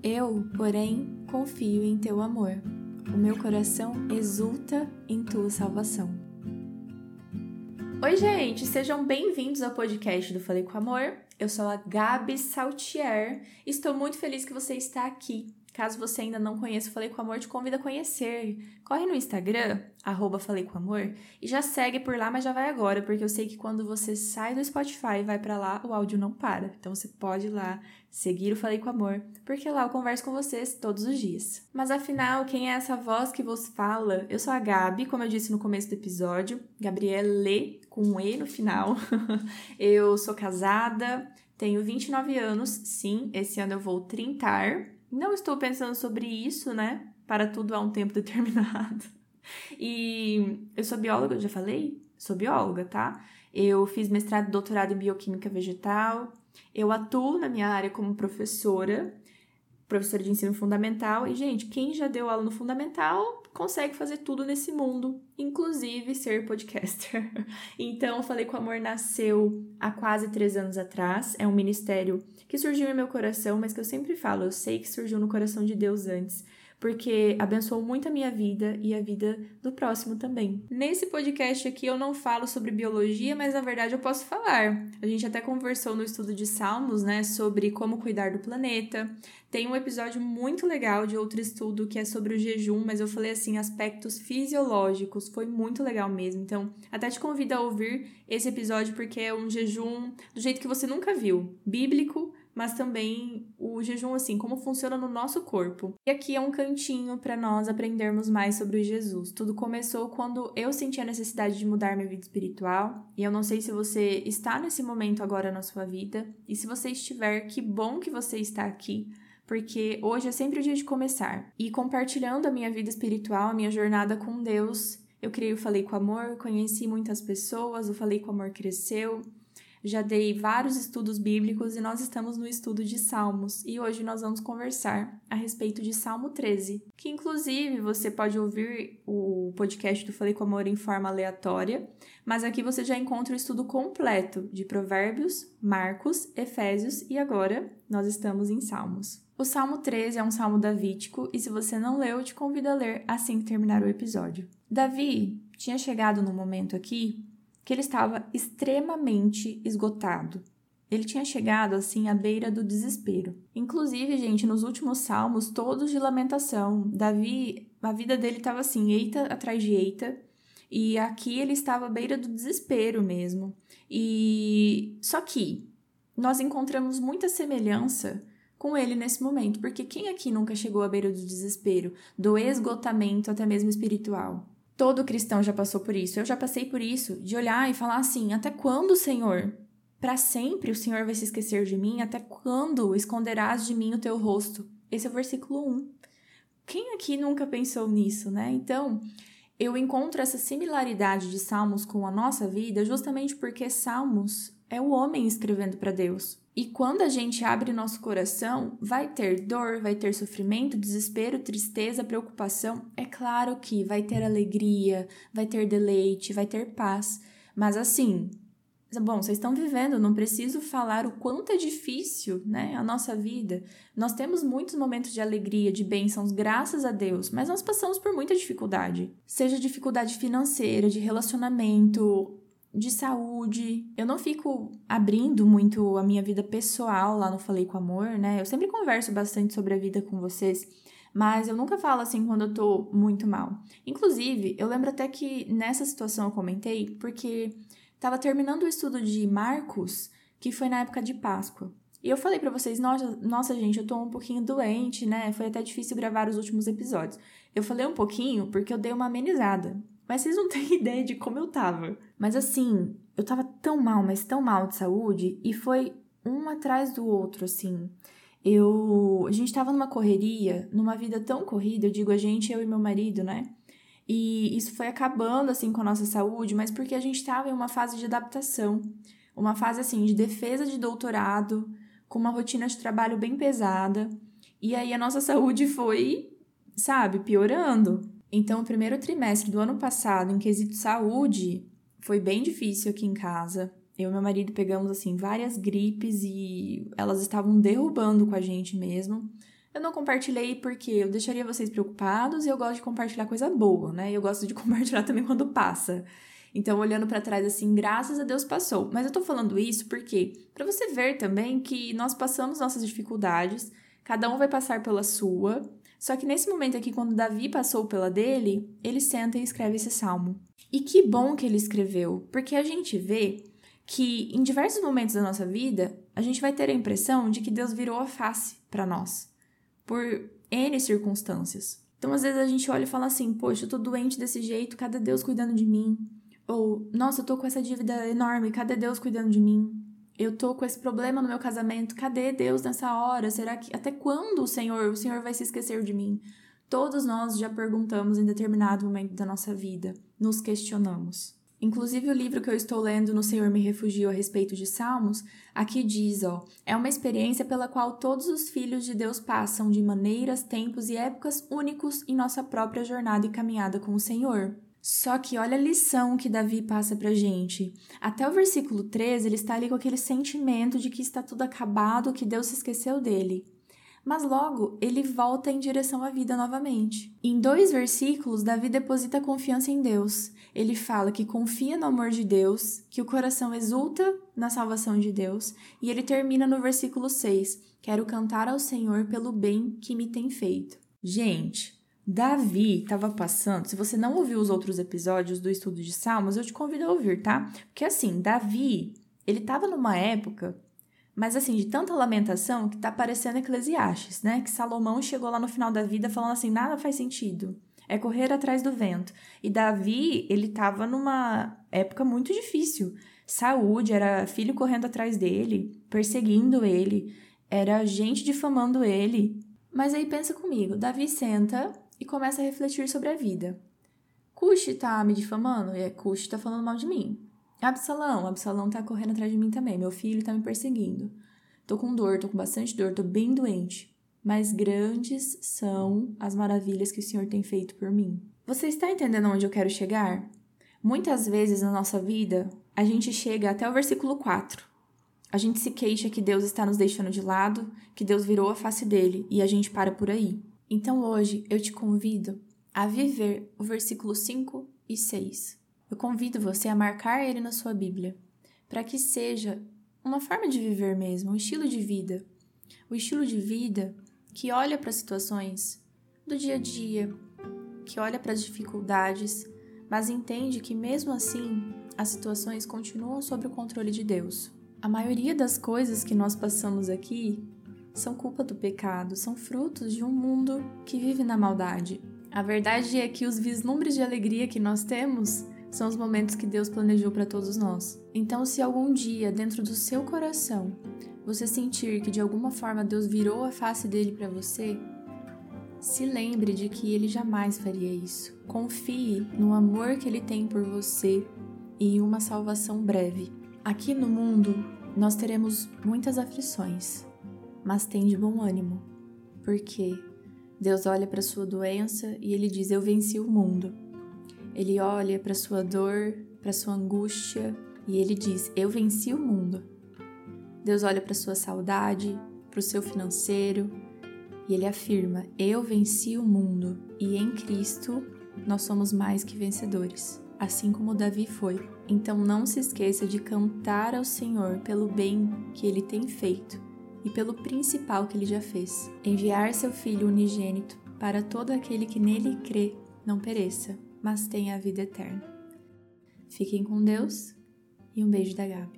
Eu, porém, confio em teu amor. O meu coração exulta em tua salvação. Oi, gente! Sejam bem-vindos ao podcast do Falei com Amor. Eu sou a Gabi Sautier e estou muito feliz que você está aqui. Caso você ainda não conheça o Falei com Amor, te convido a conhecer. Corre no Instagram, @FaleiComAmor, e já segue por lá, mas já vai agora, porque eu sei que quando você sai do Spotify e vai pra lá, o áudio não para. Então você pode ir lá seguir o Falei com Amor, porque lá eu converso com vocês todos os dias. Mas afinal, quem é essa voz que vos fala? Eu sou a Gabi, como eu disse no começo do episódio, Gabriela Lê, com um E no final. Eu sou casada, tenho 29 anos, sim, esse ano eu vou 30. Não estou pensando sobre isso, né? Para tudo há um tempo determinado. E eu sou bióloga, eu já falei? Sou bióloga, tá? Eu fiz mestrado e doutorado em bioquímica vegetal. Eu atuo na minha área como professora de ensino fundamental. E, gente, quem já deu aula no fundamental consegue fazer tudo nesse mundo, inclusive ser podcaster. Então, Falei com Amor nasceu há quase 3 anos atrás. É um ministério que surgiu no meu coração, mas que eu sempre falo, eu sei que surgiu no coração de Deus antes, porque abençoou muito a minha vida e a vida do próximo também. Nesse podcast aqui eu não falo sobre biologia, mas na verdade eu posso falar. A gente até conversou no estudo de Salmos, né, sobre como cuidar do planeta. Tem um episódio muito legal de outro estudo que é sobre o jejum, mas eu falei assim, aspectos fisiológicos, foi muito legal mesmo. Então, até te convido a ouvir esse episódio, porque é um jejum do jeito que você nunca viu, bíblico, mas também o jejum, assim, como funciona no nosso corpo. E aqui é um cantinho para nós aprendermos mais sobre Jesus. Tudo começou quando eu senti a necessidade de mudar minha vida espiritual, e eu não sei se você está nesse momento agora na sua vida, e se você estiver, que bom que você está aqui, porque hoje é sempre o dia de começar. E compartilhando a minha vida espiritual, a minha jornada com Deus, eu criei o Falei com Amor, conheci muitas pessoas, o Falei com Amor cresceu. Já dei vários estudos bíblicos e nós estamos no estudo de Salmos. E hoje nós vamos conversar a respeito de Salmo 13, que inclusive você pode ouvir o podcast do Falei com Amor em forma aleatória, mas aqui você já encontra o estudo completo de Provérbios, Marcos, Efésios e agora nós estamos em Salmos. O Salmo 13 é um salmo davídico e se você não leu, eu te convido a ler assim que terminar o episódio. Davi tinha chegado num momento aqui que ele estava extremamente esgotado. Ele tinha chegado, assim, à beira do desespero. Inclusive, gente, nos últimos salmos, todos de lamentação, Davi, a vida dele estava assim, eita atrás de eita, e aqui ele estava à beira do desespero mesmo. E só que nós encontramos muita semelhança com ele nesse momento, porque quem aqui nunca chegou à beira do desespero, do esgotamento até mesmo espiritual? Todo cristão já passou por isso, eu já passei por isso, de olhar e falar assim, até quando, Senhor? Para sempre o Senhor vai se esquecer de mim? Até quando esconderás de mim o teu rosto? Esse é o versículo 1. Quem aqui nunca pensou nisso, né? Então, eu encontro essa similaridade de Salmos com a nossa vida justamente porque Salmos é o homem escrevendo para Deus. E quando a gente abre nosso coração, vai ter dor, vai ter sofrimento, desespero, tristeza, preocupação. É claro que vai ter alegria, vai ter deleite, vai ter paz. Mas assim, bom, vocês estão vivendo, não preciso falar o quanto é difícil, né, a nossa vida. Nós temos muitos momentos de alegria, de bênçãos, graças a Deus, mas nós passamos por muita dificuldade. Seja dificuldade financeira, de relacionamento, de saúde. Eu não fico abrindo muito a minha vida pessoal lá no Falei com Amor, né? Eu sempre converso bastante sobre a vida com vocês, mas eu nunca falo assim quando eu tô muito mal. Inclusive, eu lembro até que nessa situação eu comentei porque tava terminando o estudo de Marcos, que foi na época de Páscoa. E eu falei pra vocês, nossa gente, eu tô um pouquinho doente, né? Foi até difícil gravar os últimos episódios. Eu falei um pouquinho porque eu dei uma amenizada. Mas vocês não têm ideia de como eu tava. Mas assim, eu tava tão mal, mas tão mal de saúde. E foi um atrás do outro, assim. A gente tava numa correria, numa vida tão corrida. Eu digo a gente, eu e meu marido, né? E isso foi acabando, assim, com a nossa saúde. Mas porque a gente tava em uma fase de adaptação. Uma fase, assim, de defesa de doutorado. Com uma rotina de trabalho bem pesada. E aí a nossa saúde foi, sabe, piorando. Então, o primeiro trimestre do ano passado, em quesito saúde, foi bem difícil aqui em casa. Eu e meu marido pegamos, assim, várias gripes e elas estavam derrubando com a gente mesmo. Eu não compartilhei porque eu deixaria vocês preocupados e eu gosto de compartilhar coisa boa, né? Eu gosto de compartilhar também quando passa. Então, olhando pra trás assim, graças a Deus passou. Mas eu tô falando isso porque, pra você ver também que nós passamos nossas dificuldades, cada um vai passar pela sua. Só que nesse momento aqui, quando Davi passou pela dele, ele senta e escreve esse salmo. E que bom que ele escreveu, porque a gente vê que em diversos momentos da nossa vida, a gente vai ter a impressão de que Deus virou a face pra nós, por N circunstâncias. Então, às vezes a gente olha e fala assim, poxa, eu tô doente desse jeito, cadê Deus cuidando de mim? Ou, nossa, eu tô com essa dívida enorme, cadê Deus cuidando de mim? Eu tô com esse problema no meu casamento, cadê Deus nessa hora? Será que... Até quando o Senhor vai se esquecer de mim? Todos nós já perguntamos em determinado momento da nossa vida, nos questionamos. Inclusive o livro que eu estou lendo, No Senhor Me Refugio, a respeito de Salmos, aqui diz, é uma experiência pela qual todos os filhos de Deus passam de maneiras, tempos e épocas únicos em nossa própria jornada e caminhada com o Senhor. Só que olha a lição que Davi passa pra gente. Até o versículo 13, ele está ali com aquele sentimento de que está tudo acabado, que Deus se esqueceu dele. Mas logo, ele volta em direção à vida novamente. Em 2 versículos, Davi deposita a confiança em Deus. Ele fala que confia no amor de Deus, que o coração exulta na salvação de Deus. E ele termina no versículo 6, quero cantar ao Senhor pelo bem que me tem feito. Gente, Davi estava passando... Se você não ouviu os outros episódios do estudo de Salmos, eu te convido a ouvir, tá? Porque assim, Davi, ele estava numa época... Mas assim, de tanta lamentação que tá parecendo Eclesiastes, né? Que Salomão chegou lá no final da vida falando assim, nada faz sentido, é correr atrás do vento. E Davi, ele tava numa época muito difícil. Saúde, era filho correndo atrás dele, perseguindo ele, era gente difamando ele. Mas aí pensa comigo, Davi senta e começa a refletir sobre a vida. Cushi tá me difamando? E Cushi tá falando mal de mim. Absalão tá correndo atrás de mim também, meu filho tá me perseguindo. Tô com dor, tô com bastante dor, tô bem doente. Mas grandes são as maravilhas que o Senhor tem feito por mim. Você está entendendo onde eu quero chegar? Muitas vezes na nossa vida, a gente chega até o versículo 4. A gente se queixa que Deus está nos deixando de lado, que Deus virou a face dele e a gente para por aí. Então hoje eu te convido a viver o versículo 5 e 6. Eu convido você a marcar ele na sua Bíblia, para que seja uma forma de viver mesmo, um estilo de vida. O estilo de vida que olha para as situações do dia a dia, que olha para as dificuldades, mas entende que mesmo assim as situações continuam sob o controle de Deus. A maioria das coisas que nós passamos aqui são culpa do pecado, são frutos de um mundo que vive na maldade. A verdade é que os vislumbres de alegria que nós temos são os momentos que Deus planejou para todos nós. Então, se algum dia, dentro do seu coração, você sentir que de alguma forma Deus virou a face dele para você, se lembre de que ele jamais faria isso. Confie no amor que ele tem por você e em uma salvação breve. Aqui no mundo, nós teremos muitas aflições, mas tenha de bom ânimo, porque Deus olha para sua doença e ele diz, eu venci o mundo. Ele olha para sua dor, para sua angústia e ele diz, eu venci o mundo. Deus olha para sua saudade, para o seu financeiro e ele afirma, eu venci o mundo e em Cristo nós somos mais que vencedores, assim como Davi foi. Então não se esqueça de cantar ao Senhor pelo bem que ele tem feito e pelo principal que ele já fez, enviar seu Filho unigênito para todo aquele que nele crê não pereça, mas tenha a vida eterna. Fiquem com Deus e um beijo da Gabi.